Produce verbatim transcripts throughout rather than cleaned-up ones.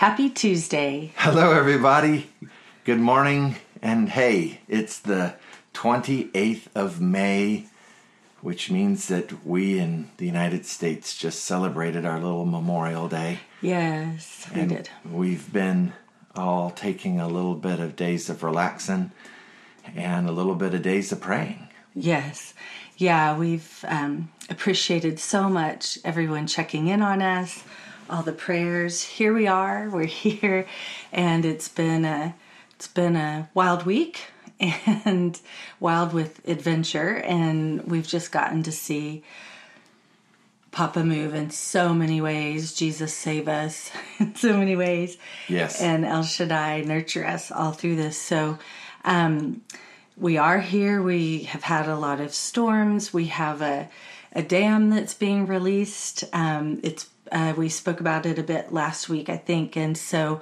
Happy Tuesday. Hello, everybody. Good morning. And hey, it's the twenty-eighth of May, which means that we in the United States just celebrated our little Memorial Day. Yes, we and did. We've been all taking a little bit of days of relaxing and a little bit of days of praying. Yes. Yeah, we've um, appreciated so much everyone checking in on us. All the prayers. Here we are. We're here, and it's been a it's been a wild week, and wild with adventure. And we've just gotten to see Papa move in so many ways. Jesus save us in so many ways. Yes. And El Shaddai nurture us all through this. So um, we are here. We have had a lot of storms. We have a a dam that's being released. Um, it's Uh, we spoke about it a bit last week, I think. And so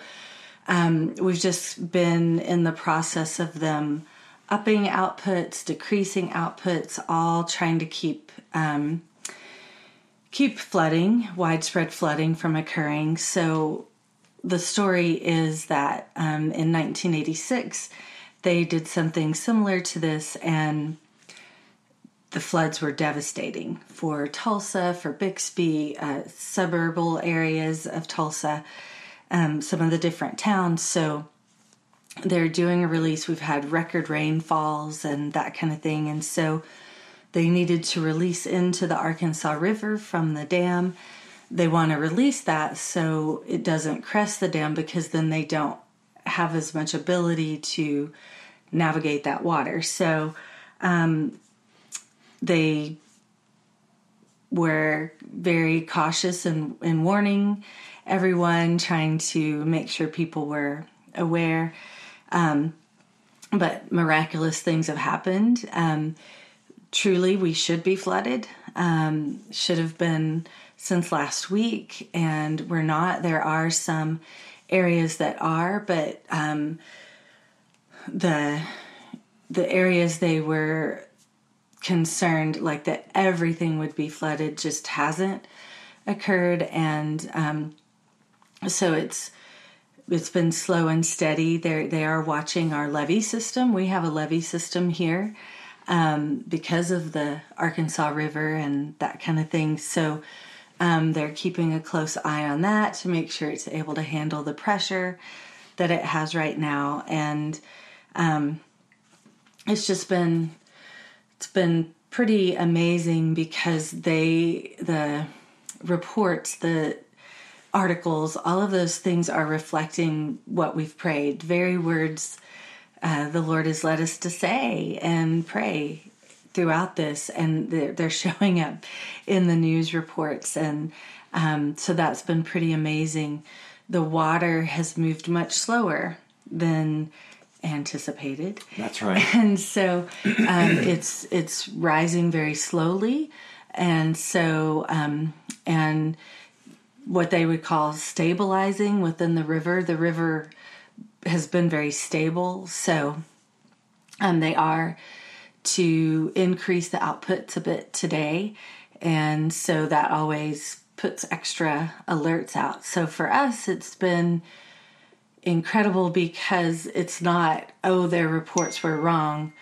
um, we've just been in the process of them upping outputs, decreasing outputs, all trying to keep um, keep flooding, widespread flooding from occurring. So the story is that um, in nineteen eighty-six, they did something similar to this, and the floods were devastating for Tulsa, for Bixby, uh, suburban areas of Tulsa, um, some of the different towns. So they're doing a release. We've had record rainfalls and that kind of thing. And so they needed to release into the Arkansas River from the dam. They want to release that so it doesn't crest the dam, because then they don't have as much ability to navigate that water. So, um, they were very cautious in, in warning everyone, trying to make sure people were aware. Um, but miraculous things have happened. Um, truly, we should be flooded. Um, should have been since last week, and we're not. There are some areas that are, but um, the the areas they were concerned, like that everything would be flooded, just hasn't occurred. And um, so it's it's been slow and steady. They they are watching our levee system. We have a levee system here um, because of the Arkansas River and that kind of thing. So um, they're keeping a close eye on that to make sure it's able to handle the pressure that it has right now. And um, it's just been. It's been pretty amazing, because they, the reports, the articles, all of those things are reflecting what we've prayed. Very words uh, the Lord has led us to say and pray throughout this, and they're, they're showing up in the news reports. And um, so that's been pretty amazing. The water has moved much slower than anticipated. That's right. And so um, it's it's rising very slowly, and so um, and what they would call stabilizing within the river. The river has been very stable, so um, they are to increase the outputs a bit today, and so that always puts extra alerts out. So for us, it's been incredible, because it's not, oh, their reports were wrong.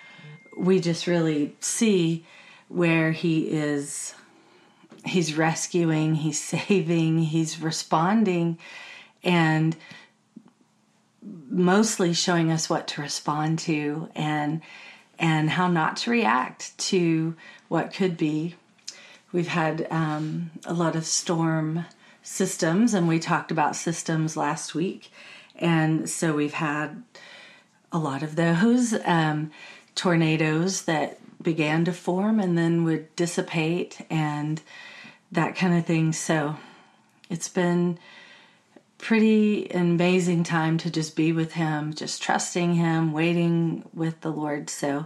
We just really see where he is. He's rescuing, he's saving, he's responding, and mostly showing us what to respond to and and how not to react to what could be. We've had um, a lot of storm systems, and we talked about systems last week. And so we've had a lot of those um, tornadoes that began to form and then would dissipate and that kind of thing. So it's been pretty amazing time to just be with him, just trusting him, waiting with the Lord. So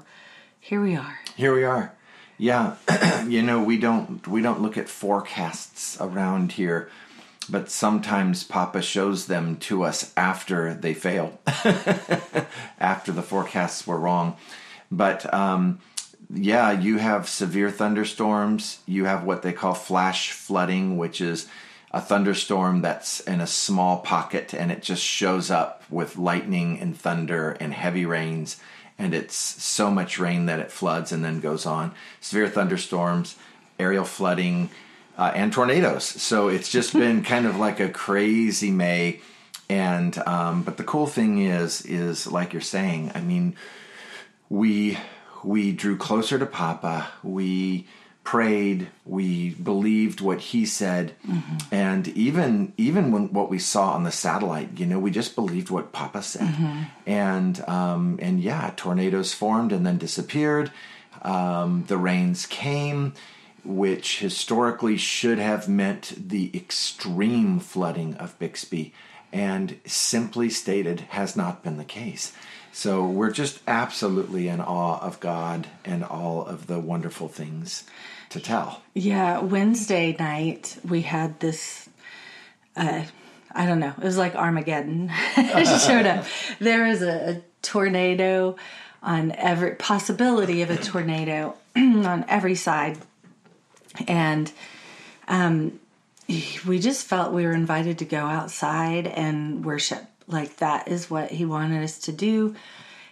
here we are. Here we are. Yeah. You know, we don't we don't look at forecasts around here, but sometimes Papa shows them to us after they fail, after the forecasts were wrong. But um, yeah, you have severe thunderstorms. You have what they call flash flooding, which is a thunderstorm that's in a small pocket, and it just shows up with lightning and thunder and heavy rains, and it's so much rain that it floods and then goes on. Severe thunderstorms, aerial flooding, uh, and tornadoes. So it's just been kind of like a crazy May. And um, but the cool thing is, is like you're saying, I mean, we we drew closer to Papa. We prayed, we believed what he said, mm-hmm. and even even when what we saw on the satellite, you know, we just believed what Papa said, mm-hmm. and um, and yeah, tornadoes formed and then disappeared. Um, the rains came, which historically should have meant the extreme flooding of Bixby, and simply stated has not been the case. So we're just absolutely in awe of God and all of the wonderful things to tell. Yeah, Wednesday night we had this, uh, I don't know, it was like Armageddon. It showed up. There was a, a tornado on every, possibility of a tornado on every side. And um, we just felt we were invited to go outside and worship. Like, that is what he wanted us to do.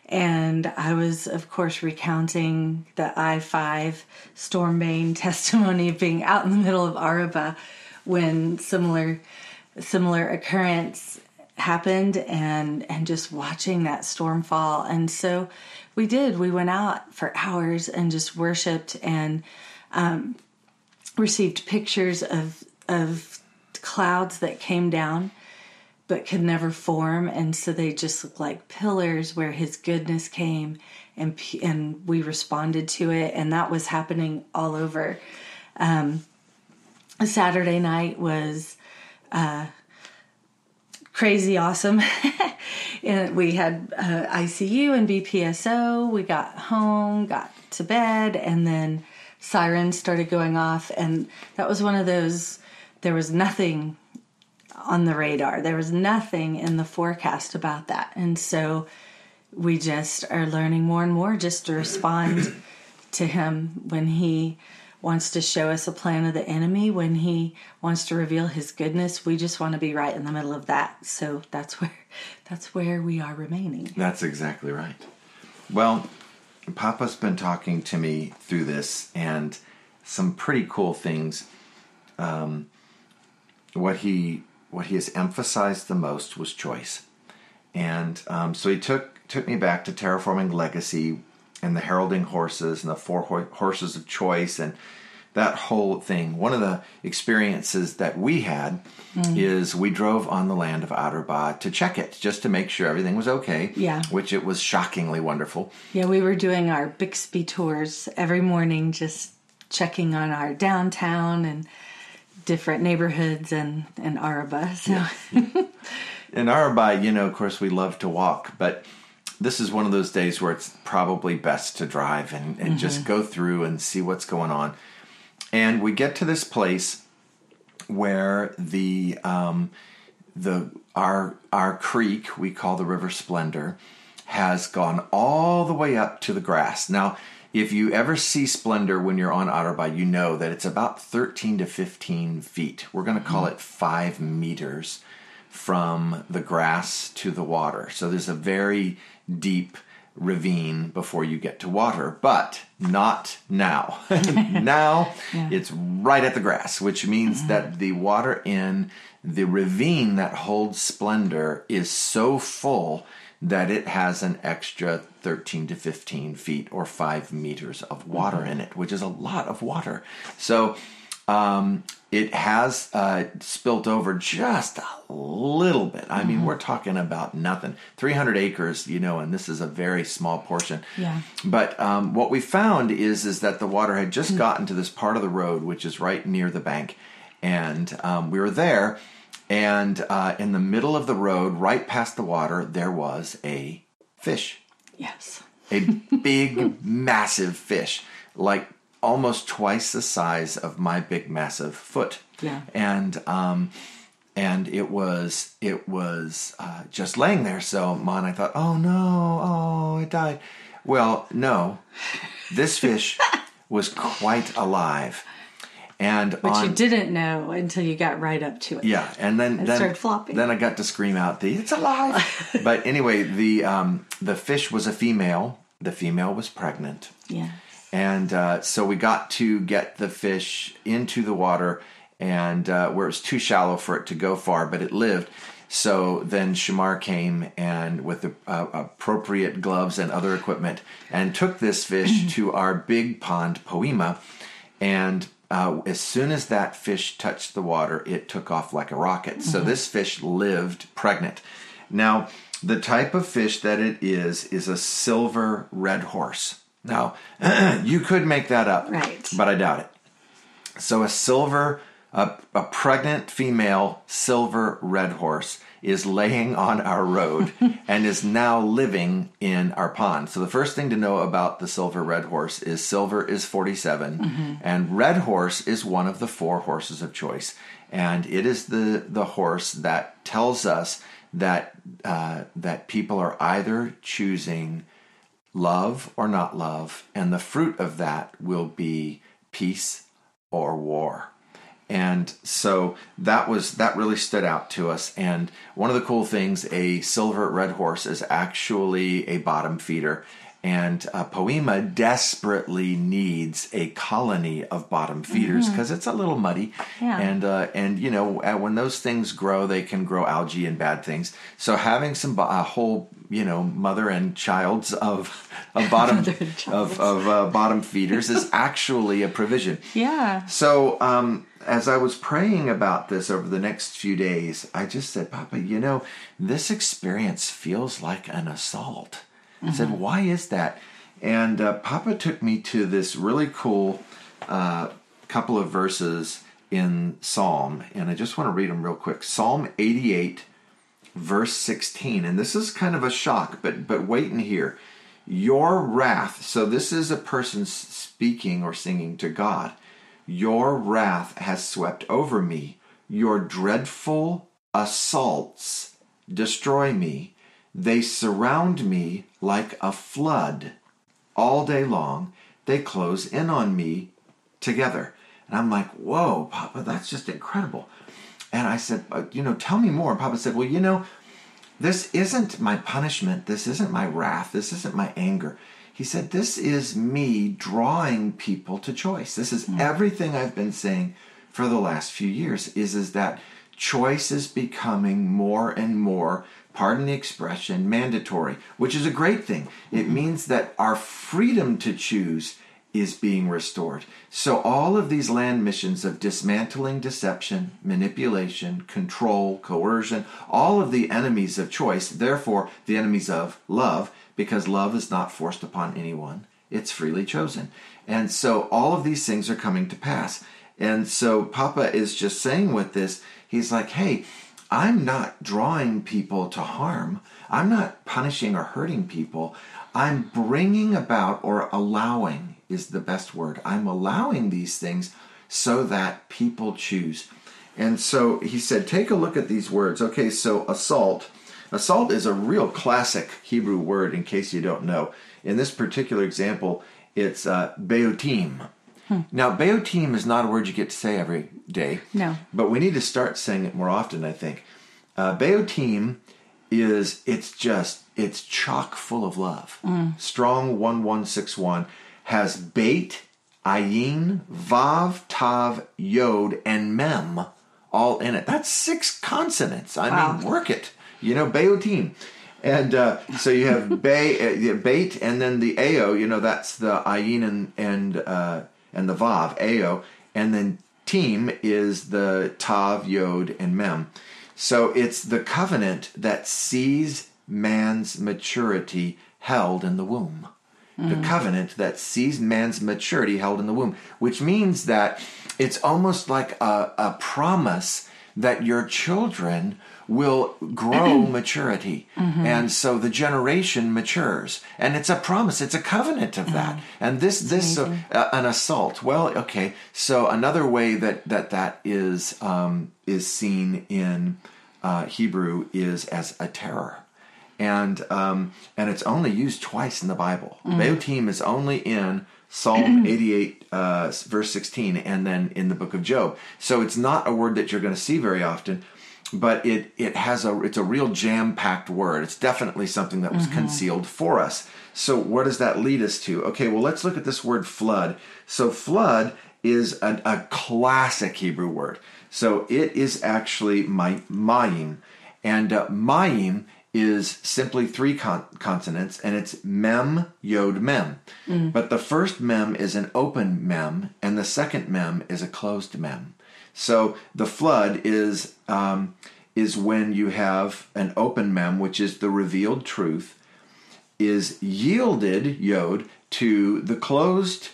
And I was, of course, recounting the I five storm bane testimony of being out in the middle of Araba when similar similar occurrence happened, and, and just watching that storm fall. And so we did. We went out for hours and just worshipped, and um, received pictures of of clouds that came down but could never form, and so they just looked like pillars where his goodness came, and and we responded to it, and that was happening all over. Um, Saturday night was uh, crazy awesome. And we had uh, I C U and B P S O. We got home, got to bed, and then sirens started going off, and that was one of those, there was nothing on the radar. There was nothing in the forecast about that. And so we just are learning more and more just to respond to him when he wants to show us a plan of the enemy, when he wants to reveal his goodness. We just want to be right in the middle of that. So that's where that's where we are remaining. That's exactly right. Well, Papa's been talking to me through this, and some pretty cool things. Um, what he What he has emphasized the most was choice. And um, so he took took me back to Terraforming Legacy and the Heralding Horses and the Four ho- Horses of Choice and that whole thing. One of the experiences that we had mm. is we drove on the land of Otterbay to check it, just to make sure everything was okay, yeah. which it was shockingly wonderful. Yeah, we were doing our Bixby tours every morning, just checking on our downtown and different neighborhoods and, and Araba. So. Yeah. In Araba, you know, of course, we love to walk, but this is one of those days where it's probably best to drive and, and mm-hmm. just go through and see what's going on. And we get to this place where the um, the our our creek, we call the River Splendor, has gone all the way up to the grass. Now, if you ever see Splendor when you're on Otterbay, you know that it's about thirteen to fifteen feet. We're going to call it five meters from the grass to the water. So there's a very deep ravine before you get to water, but not now. Now yeah. It's right at the grass, which means mm-hmm. that the water in the ravine that holds Splendor is so full that it has an extra thirteen to fifteen feet or five meters of water mm-hmm. in it, which is a lot of water. So um, it has uh, spilt over just a little bit. I mm-hmm. mean, we're talking about nothing. three hundred acres, you know, and this is a very small portion. Yeah. But um, what we found is, is that the water had just mm-hmm. gotten to this part of the road, which is right near the bank. And um, we were there. And uh, in the middle of the road, right past the water, there was a fish. Yes. A big, massive fish, like almost twice the size of my big, massive foot. Yeah. And um, and it was it was uh, just laying there. So, Mon, I thought, oh no, oh, it died. Well, no, this fish was quite alive. And Which on, you didn't know until you got right up to it. Yeah, and then, and then started flopping. Then I got to scream out the "It's alive!" But anyway, the um, the fish was a female. The female was pregnant. Yeah. And uh, so we got to get the fish into the water, and uh, where it was too shallow for it to go far, but it lived. So then Shamar came and with the uh, appropriate gloves and other equipment, and took this fish to our big pond, Poema, and. Uh, as soon as that fish touched the water, it took off like a rocket. Mm-hmm. So this fish lived pregnant. Now, the type of fish that it is is a silver redhorse. Now, you could make that up, right. But I doubt it. So a silver, a, a pregnant female silver redhorse is laying on our road and is now living in our pond. So the first thing to know about the silver red horse is silver is forty-seven, mm-hmm. and red horse is one of the four horses of choice. And it is the, the horse that tells us that uh, that people are either choosing love or not love, and the fruit of that will be peace or war. And so that was that really stood out to us. And one of the cool things, a silver red horse is actually a bottom feeder. And uh, Poema desperately needs a colony of bottom feeders because mm-hmm. it's a little muddy. Yeah. And, uh, and you know, when those things grow, they can grow algae and bad things. So having some a whole, you know, mother and childs of, of bottom of, of uh, bottom feeders is actually a provision. Yeah. So um, as I was praying about this over the next few days, I just said, Papa, you know, this experience feels like an assault. I said, mm-hmm. why is that? And uh, Papa took me to this really cool uh, couple of verses in Psalm. And I just want to read them real quick. Psalm eighty-eight, verse sixteen. And this is kind of a shock, but, but wait and hear. Your wrath. So this is a person speaking or singing to God. Your wrath has swept over me. Your dreadful assaults destroy me. They surround me like a flood all day long. They close in on me together. And I'm like, whoa, Papa, that's just incredible. And I said, you know, tell me more. And Papa said, well, you know, this isn't my punishment. This isn't my wrath. This isn't my anger. He said, this is me drawing people to choice. This is mm-hmm. everything I've been saying for the last few years is, is that choice is becoming more and more, pardon the expression, mandatory, which is a great thing. It mm-hmm. means that our freedom to choose is being restored. So all of these land missions of dismantling deception, manipulation, control, coercion, all of the enemies of choice, therefore the enemies of love, because love is not forced upon anyone. It's freely chosen. And so all of these things are coming to pass. And so Papa is just saying with this, he's like, hey, I'm not drawing people to harm. I'm not punishing or hurting people. I'm bringing about, or allowing is the best word. I'm allowing these things so that people choose. And so he said, take a look at these words. Okay, so assault. Assault is a real classic Hebrew word, in case you don't know. In this particular example, it's uh, beotim. Hmm. Now, beotim is not a word you get to say every day. No. But we need to start saying it more often, I think. Uh, beotim is, it's just, it's chock full of love. Mm. Strong one one six one has bait, ayin, vav, tav, yod, and mem all in it. That's six consonants. I wow. mean, work it. You know, beotim. And uh, so you have be, uh, bait, and then the ayo, you know, that's the ayin and... and uh, and the vav, ayo, and then team is the tav, yod, and mem. So it's the covenant that sees man's maturity held in the womb. Mm-hmm. The covenant that sees man's maturity held in the womb, which means that it's almost like a, a promise that your children will grow maturity. Mm-hmm. And so the generation matures. And it's a promise. It's a covenant of that. Mm. And this, this so, uh, an assault. Well, okay. So another way that that, that is, um, is seen in uh, Hebrew is as a terror. And um, and it's only used twice in the Bible. Mm. Beotim is only in Psalm eighty-eight, uh, verse sixteen, and then in the book of Job. So it's not a word that you're going to see very often, but it it has a it's a real jam-packed word. It's definitely something that was mm-hmm. concealed for us. So what does that lead us to? Okay, well, let's look at this word flood. So flood is a, a classic Hebrew word. So it is actually my, mayim. And uh, mayim is simply three con- consonants, and it's mem, yod, mem. Mm. But the first mem is an open mem, and the second mem is a closed mem. So the flood is um, is when you have an open mem, which is the revealed truth, is yielded, yod, to the closed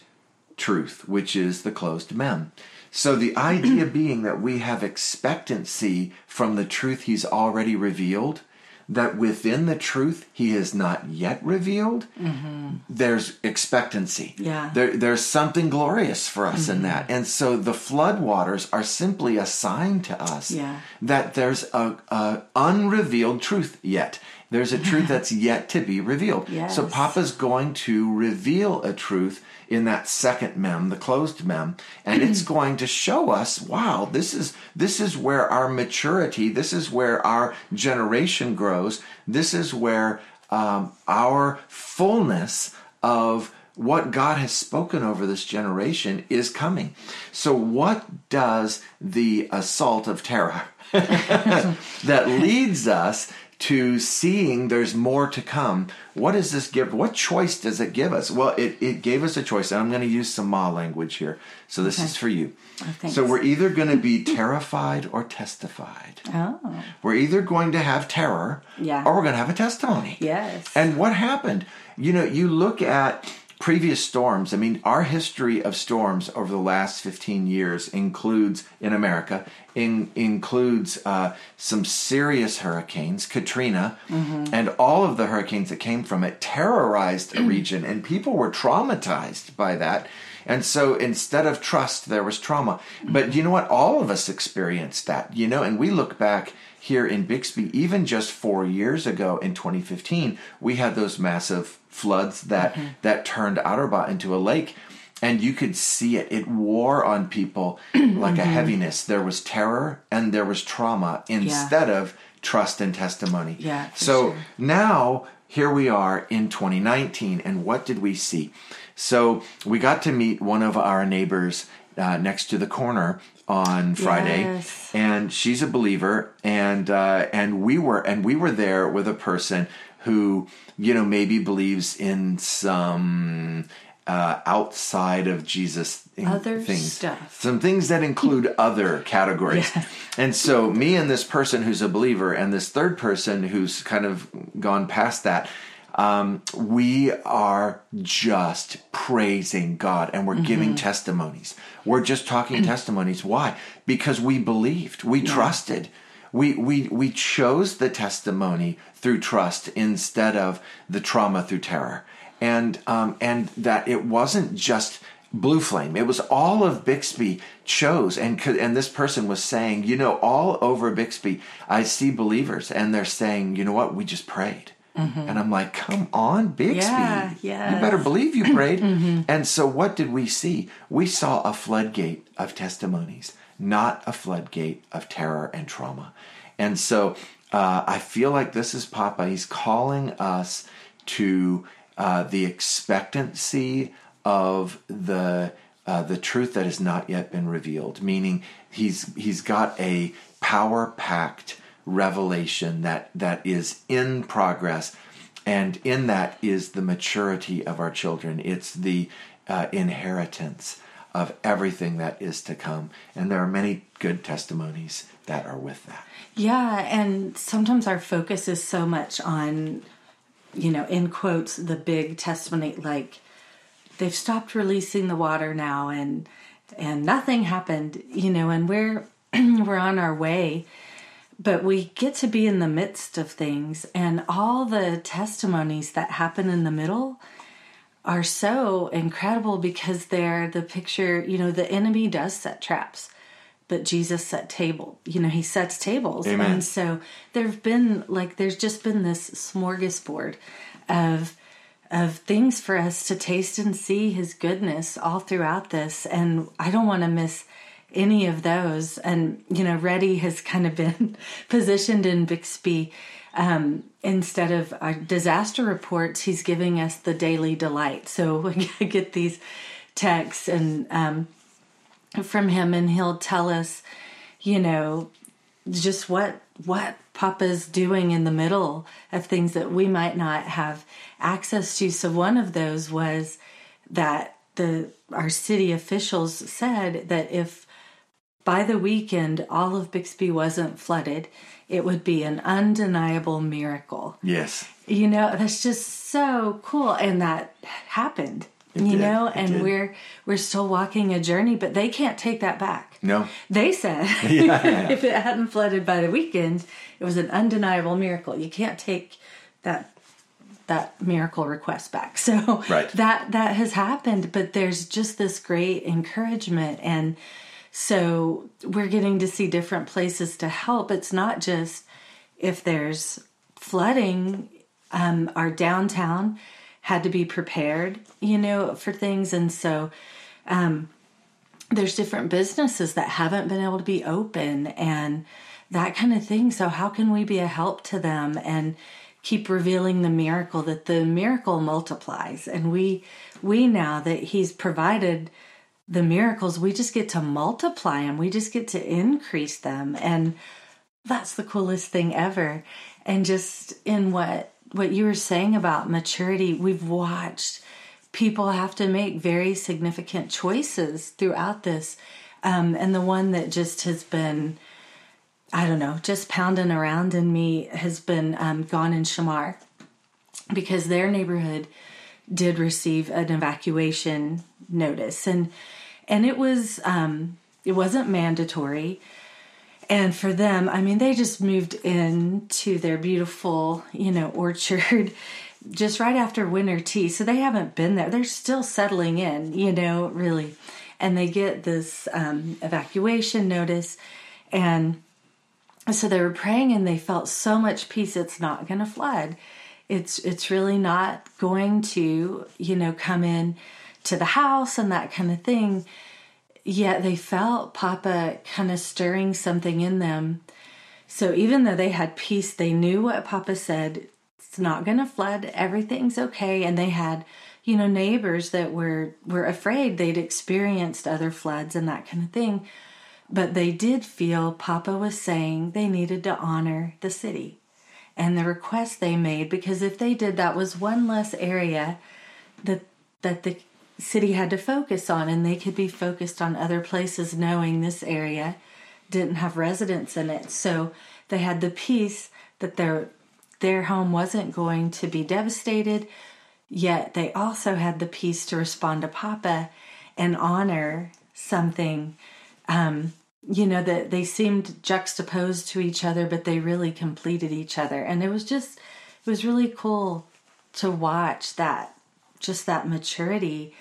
truth, which is the closed mem. So the idea being that we have expectancy from the truth he's already revealed, that within the truth he has not yet revealed, mm-hmm. there's expectancy. Yeah. There, there's something glorious for us mm-hmm. in that. And so the floodwaters are simply a sign to us yeah. that there's a, a unrevealed truth yet. There's a truth that's yet to be revealed. Yes. So Papa's going to reveal a truth in that second mem, the closed mem, and it's going to show us, wow, this is this is where our maturity, this is where our generation grows, this is where um, our fullness of what God has spoken over this generation is coming. So what does the assault of terror that leads us to seeing there's more to come? What does this give? What choice does it give us? Well, it, it gave us a choice, and I'm going to use some Ma language here. So this okay. is for you. Oh, so we're either going to be terrified or testified. Oh. We're either going to have terror yeah. or we're going to have a testimony. Yes. And what happened? You know, you look at previous storms. I mean, our history of storms over the last fifteen years includes, in America, in, includes uh, some serious hurricanes. Katrina mm-hmm. and all of the hurricanes that came from it terrorized a region, and people were traumatized by that. And so instead of trust, there was trauma. But you know what? All of us experienced that, you know, and we look back here in Bixby, even just four years ago in twenty fifteen, we had those massive floods that, mm-hmm. that turned Otterbay into a lake, and you could see it. It wore on people like mm-hmm. a heaviness. There was terror and there was trauma instead yeah. of trust and testimony. Yeah, so sure. now here we are in twenty nineteen, and what did we see? So we got to meet one of our neighbors uh, next to the corner on Friday, yes. and she's a believer, and uh, and we were and we were there with a person who, you know, maybe believes in some uh, outside of Jesus other things, stuff. Some things that include other categories, yeah. and so me and this person who's a believer, and this third person who's kind of gone past that. Um, we are just praising God, and we're mm-hmm. giving testimonies. We're just talking testimonies. Why? Because we believed, we yeah. trusted, we, we, we chose the testimony through trust instead of the trauma through terror. And, um, and that it wasn't just Blue Flame. It was all of Bixby chose, and could, and this person was saying, you know, all over Bixby, I see believers, and they're saying, you know what? We just prayed. Mm-hmm. And I'm like, come on, Bixby, yeah, yes. you better believe you prayed. mm-hmm. And so what did we see? We saw a floodgate of testimonies, not a floodgate of terror and trauma. And so uh, I feel like this is Papa. He's calling us to uh, the expectancy of the uh, the truth that has not yet been revealed, meaning he's he's got a power-packed revelation that that is in progress, and in that is the maturity of our children. It's the uh, inheritance of everything that is to come, and there are many good testimonies that are with that. Yeah, and sometimes our focus is so much on, you know, in quotes, the big testimony, like they've stopped releasing the water now, and and nothing happened, you know, and we're we're on our way. But we get to be in the midst of things, and all the testimonies that happen in the middle are so incredible because they're the picture, you know, the enemy does set traps, but Jesus set table, you know, he sets tables. Amen. And so there've been like, there's just been this smorgasbord of, of things for us to taste and see his goodness all throughout this. And I don't want to miss any of those. And, you know, Reddy has kind of been positioned in Bixby. Um, instead of our disaster reports, he's giving us the daily delight. So we get these texts and um, from him, and he'll tell us, you know, just what what Papa's doing in the middle of things that we might not have access to. So one of those was that the our city officials said that if by the weekend all of Bixby wasn't flooded, it would be an undeniable miracle. Yes. You know, that's just so cool. And that happened. It you did. know, it and did. we're we're still walking a journey, but they can't take that back. No. They said yeah. if it hadn't flooded by the weekend, it was an undeniable miracle. You can't take that that miracle request back. So right. that that has happened, but there's just this great encouragement, and so we're getting to see different places to help. It's not just if there's flooding, um, our downtown had to be prepared, you know, for things. And so um, there's different businesses that haven't been able to be open and that kind of thing. So how can we be a help to them and keep revealing the miracle, that the miracle multiplies? And we, we now that he's provided the miracles, we just get to multiply them. We just get to increase them. And that's the coolest thing ever. And just in what, what you were saying about maturity, we've watched people have to make very significant choices throughout this. Um, and the one that just has been, I don't know, just pounding around in me has been um, Gone in Shamar, because their neighborhood did receive an evacuation notice. And and it was um, it wasn't mandatory. And for them, I mean, they just moved into their beautiful, you know, orchard just right after winter tea. So they haven't been there. They're still settling in, you know, really. And they get this um, evacuation notice. And so they were praying and they felt so much peace. It's not going to flood. It's, it's really not going to, you know, come in to the house and that kind of thing. Yet they felt Papa kind of stirring something in them. So even though they had peace, they knew what Papa said. It's not going to flood. Everything's okay. And they had, you know, neighbors that were, were afraid. They'd experienced other floods and that kind of thing. But they did feel Papa was saying they needed to honor the city and the request they made, because if they did, that was one less area that that the city had to focus on, and they could be focused on other places, knowing this area didn't have residents in it. So they had the peace that their their home wasn't going to be devastated, yet they also had the peace to respond to Papa and honor something, um, you know, that they seemed juxtaposed to each other, but they really completed each other. And it was just, it was really cool to watch that, just that maturity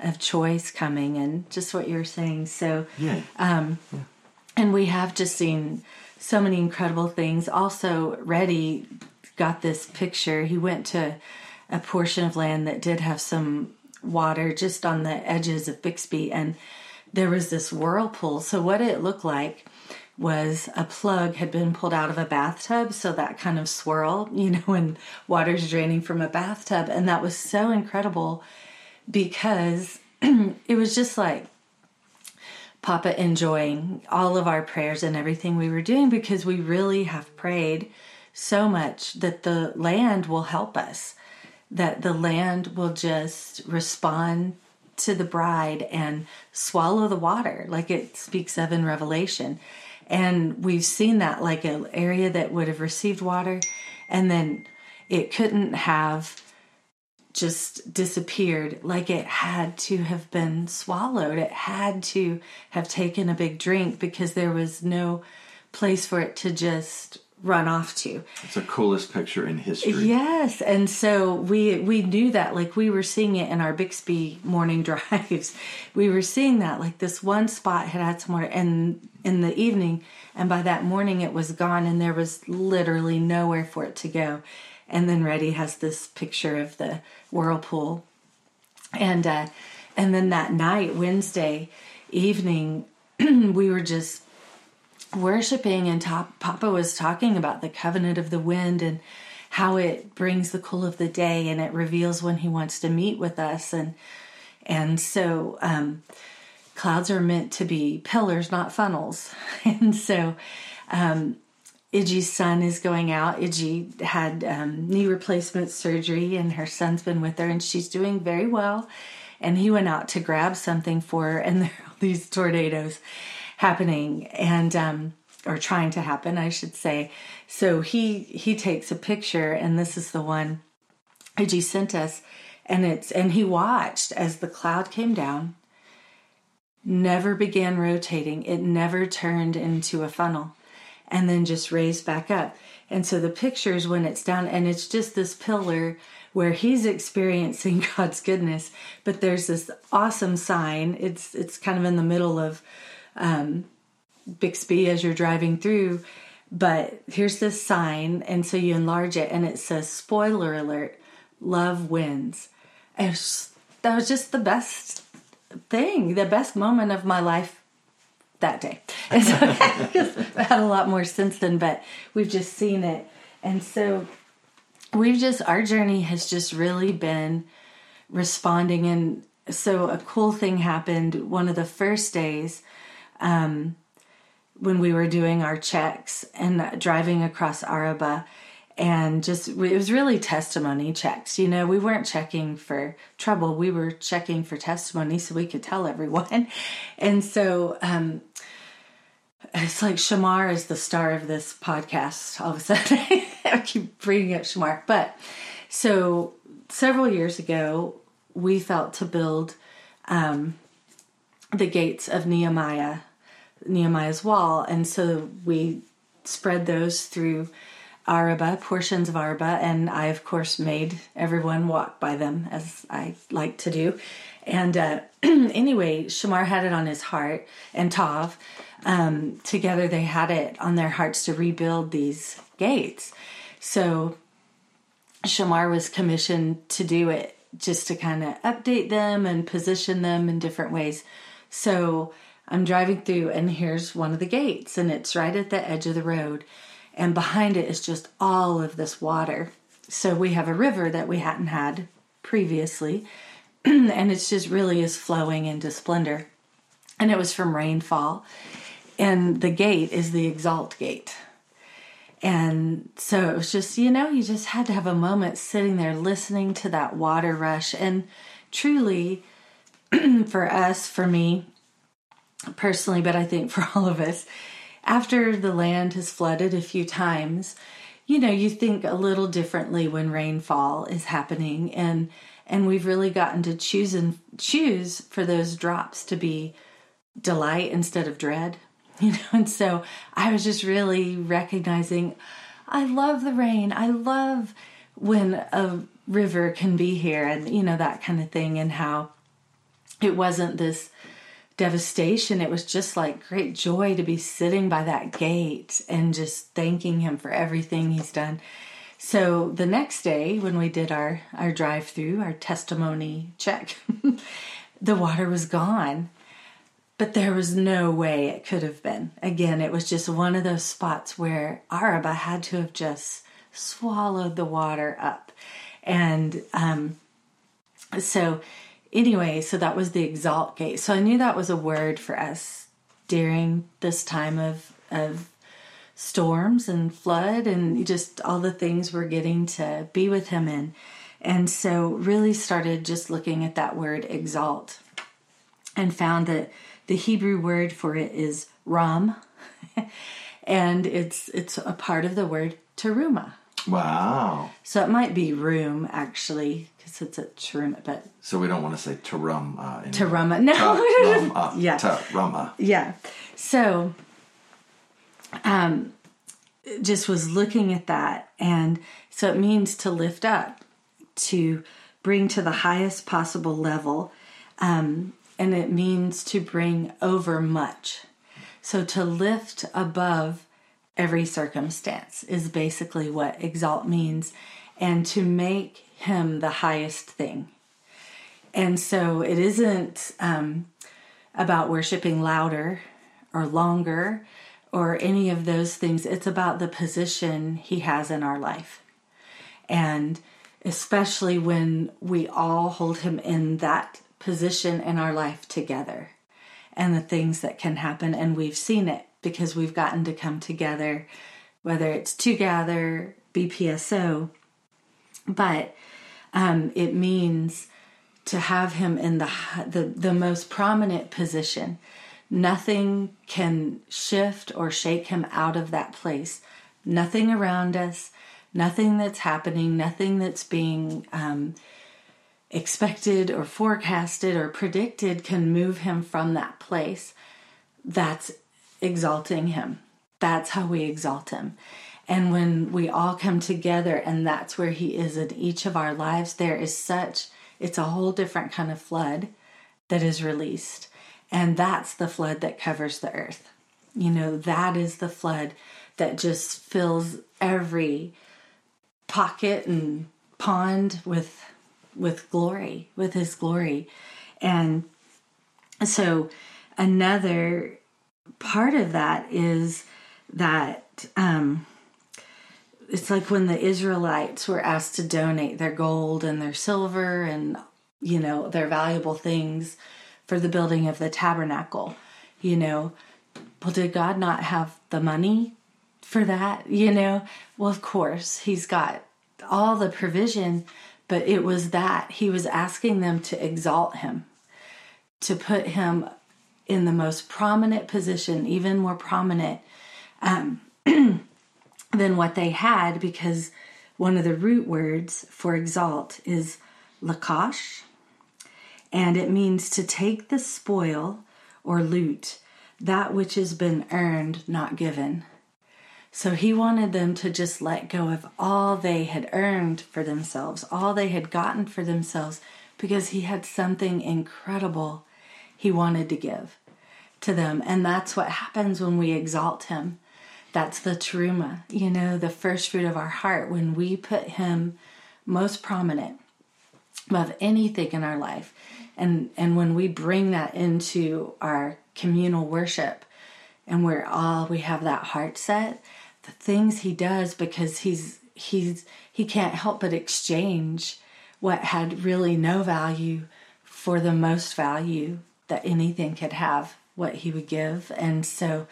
of choice coming, and just what you're saying. So, yeah. Um, yeah. And we have just seen so many incredible things. Also, Reddy got this picture. He went to a portion of land that did have some water just on the edges of Bixby, and there was this whirlpool. So what it looked like was a plug had been pulled out of a bathtub, so that kind of swirl, you know, when water's draining from a bathtub. And that was so incredible, because it was just like Papa enjoying all of our prayers and everything we were doing, because we really have prayed so much that the land will help us, that the land will just respond to the bride and swallow the water, like it speaks of in Revelation. And we've seen that, like an area that would have received water, and then it couldn't have just disappeared. Like it had to have been swallowed. It had to have taken a big drink, because there was no place for it to just run off to. It's the coolest picture in history. Yes, and so we we knew that. Like, we were seeing it in our Bixby morning drives. We were seeing that. Like, this one spot had had some water in, in the evening, and by that morning it was gone, and there was literally nowhere for it to go. And then Reddy has this picture of the whirlpool. And, uh, and then that night, Wednesday evening, we were just worshiping, and top, Papa was talking about the covenant of the wind and how it brings the cool of the day, and it reveals when he wants to meet with us. And and so um, clouds are meant to be pillars, not funnels. And so um, Iggy's son is going out. Iggy had um, knee replacement surgery, and her son's been with her, and she's doing very well. And he went out to grab something for her, and there are all these tornadoes happening, and um, or trying to happen, I should say. So he he takes a picture, and this is the one Iggy sent us, and it's and he watched as the cloud came down, never began rotating, it never turned into a funnel, and then just raised back up. And so the picture is when it's down, and it's just this pillar where he's experiencing God's goodness. But there's this awesome sign. It's it's kind of in the middle of um, Bixby as you're driving through. But here's this sign, and so you enlarge it, and it says, spoiler alert, love wins. And was, that was just the best thing, the best moment of my life that day. And so it had a lot more sense then, but we've just seen it. And so... We've just, our journey has just really been responding. And so a cool thing happened one of the first days um, when we were doing our checks and driving across Araba, and just, it was really testimony checks. You know, we weren't checking for trouble. We were checking for testimony so we could tell everyone. And so, um, it's like Shamar is the star of this podcast all of a sudden. I keep bringing up Shamar. But so several years ago, we felt to build um, the gates of Nehemiah, Nehemiah's wall. And so we spread those through Araba, portions of Araba. And I, of course, made everyone walk by them, as I like to do. And uh, anyway, Shamar had it on his heart, and Tav. Um, together they had it on their hearts to rebuild these gates. So Shamar was commissioned to do it, just to kind of update them and position them in different ways. So I'm driving through, and here's one of the gates, and it's right at the edge of the road, and behind it is just all of this water. So we have a river that we hadn't had previously, and it's just really is flowing into splendor. And it was from rainfall. And the gate is the Exalt Gate. And so it was just, you know, you just had to have a moment sitting there listening to that water rush. And truly, for us, for me personally, but I think for all of us, after the land has flooded a few times, you know, you think a little differently when rainfall is happening. And and we've really gotten to choose and choose for those drops to be delight instead of dread, you know. And so I was just really recognizing, I love the rain. I love when a river can be here, and, you know, that kind of thing, and how it wasn't this devastation. It was just like great joy to be sitting by that gate and just thanking him for everything he's done. So the next day when we did our, our drive through, our testimony check, the water was gone. But there was no way it could have been. Again, it was just one of those spots where Araba had to have just swallowed the water up. And um, so anyway, so that was the Exalt Gate. So I knew that was a word for us during this time of, of storms and flood, and just all the things we're getting to be with him in. And so really started just looking at that word exalt, and found that the Hebrew word for it is ram, and it's it's a part of the word terumah. Wow. So it might be room, actually, because it's a terumah. But so we don't want to say terumah. Terumah. No. Terumah. Yeah. Terumah. Yeah. So um, just was looking at that. And so it means to lift up, to bring to the highest possible level. Um, and it means to bring over much. So to lift above every circumstance is basically what exalt means, and to make him the highest thing. And so it isn't um, about worshiping louder or longer or any of those things. It's about the position he has in our life. And especially when we all hold him in that position in our life together, and the things that can happen. And we've seen it because we've gotten to come together, whether it's together, B P S O, but um, it means to have him in the, the the most prominent position. Nothing can shift or shake him out of that place. Nothing around us, nothing that's happening, nothing that's being um, expected or forecasted or predicted can move him from that place. That's exalting him. That's how we exalt him. And when we all come together and that's where he is in each of our lives, there is such... it's a whole different kind of flood that is released. And that's the flood that covers the earth. You know, that is the flood that just fills every pocket and pond with with glory, with his glory. And so another part of that is that um, it's like when the Israelites were asked to donate their gold and their silver and, you know, their valuable things for the building of the tabernacle. You know, well, did God not have the money for that? You know, well, of course, he's got all the provision, but it was that he was asking them to exalt him, to put him in the most prominent position, even more prominent um than what they had, because one of the root words for exalt is lakash, and it means to take the spoil or loot, that which has been earned, not given. So he wanted them to just let go of all they had earned for themselves, all they had gotten for themselves, because he had something incredible he wanted to give to them. And that's what happens when we exalt him. That's the terumah, you know, the first fruit of our heart. When we put him most prominent above anything in our life, and, and when we bring that into our communal worship, and we're all, we have that heart set, the things he does, because he's he's he can't help but exchange what had really no value for the most value that anything could have, what he would give. And so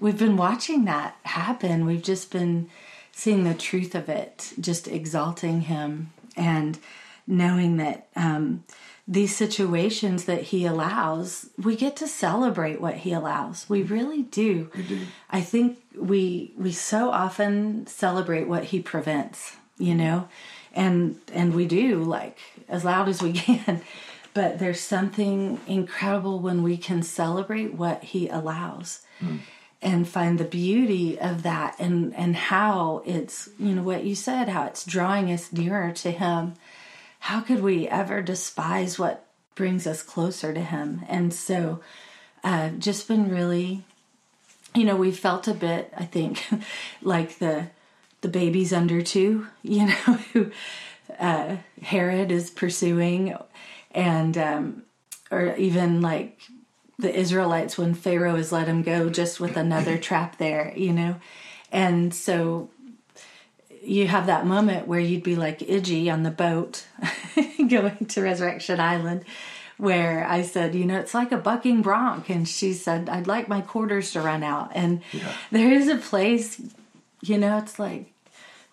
we've been watching that happen. We've just been seeing the truth of it, just exalting him and knowing that um, these situations that he allows, we get to celebrate what he allows. We really do. We do. I think we we so often celebrate what he prevents, you know, and and we do, like, as loud as we can. But there's something incredible when we can celebrate what he allows. Mm. And find the beauty of that, and, and how it's, you know, what you said, how it's drawing us nearer to him. How could we ever despise what brings us closer to him? And so uh, just been really, you know, we felt a bit, I think, like the the babies under two, you know, who uh, Herod is pursuing, and um, or even like the Israelites when Pharaoh has let him go, just with another trap there, you know? And so you have that moment where you'd be like Iggy on the boat going to Resurrection Island, where I said, you know, it's like a bucking bronc. And she said, I'd like my quarters to run out. And yeah. There is a place, you know, it's like,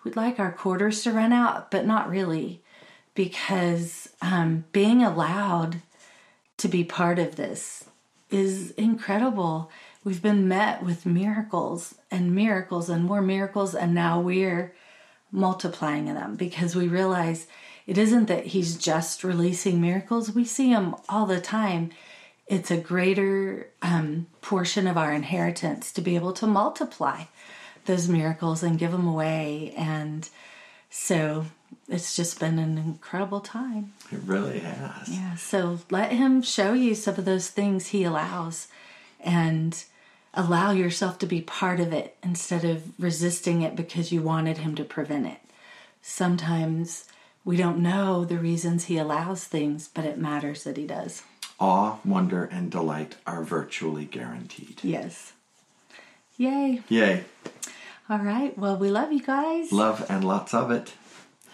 we'd like our quarters to run out, but not really, because um, being allowed to be part of this is incredible. We've been met with miracles and miracles and more miracles, and now we're multiplying them, because we realize it isn't that he's just releasing miracles. We see him all the time. It's a greater um, portion of our inheritance to be able to multiply those miracles and give them away. And so it's just been an incredible time. It really has. Yeah. So let him show you some of those things he allows and allow yourself to be part of it instead of resisting it because you wanted him to prevent it. Sometimes we don't know the reasons he allows things, but it matters that he does. Awe, wonder, and delight are virtually guaranteed. Yes. Yay. Yay. All right. Well, we love you guys. Love and lots of it.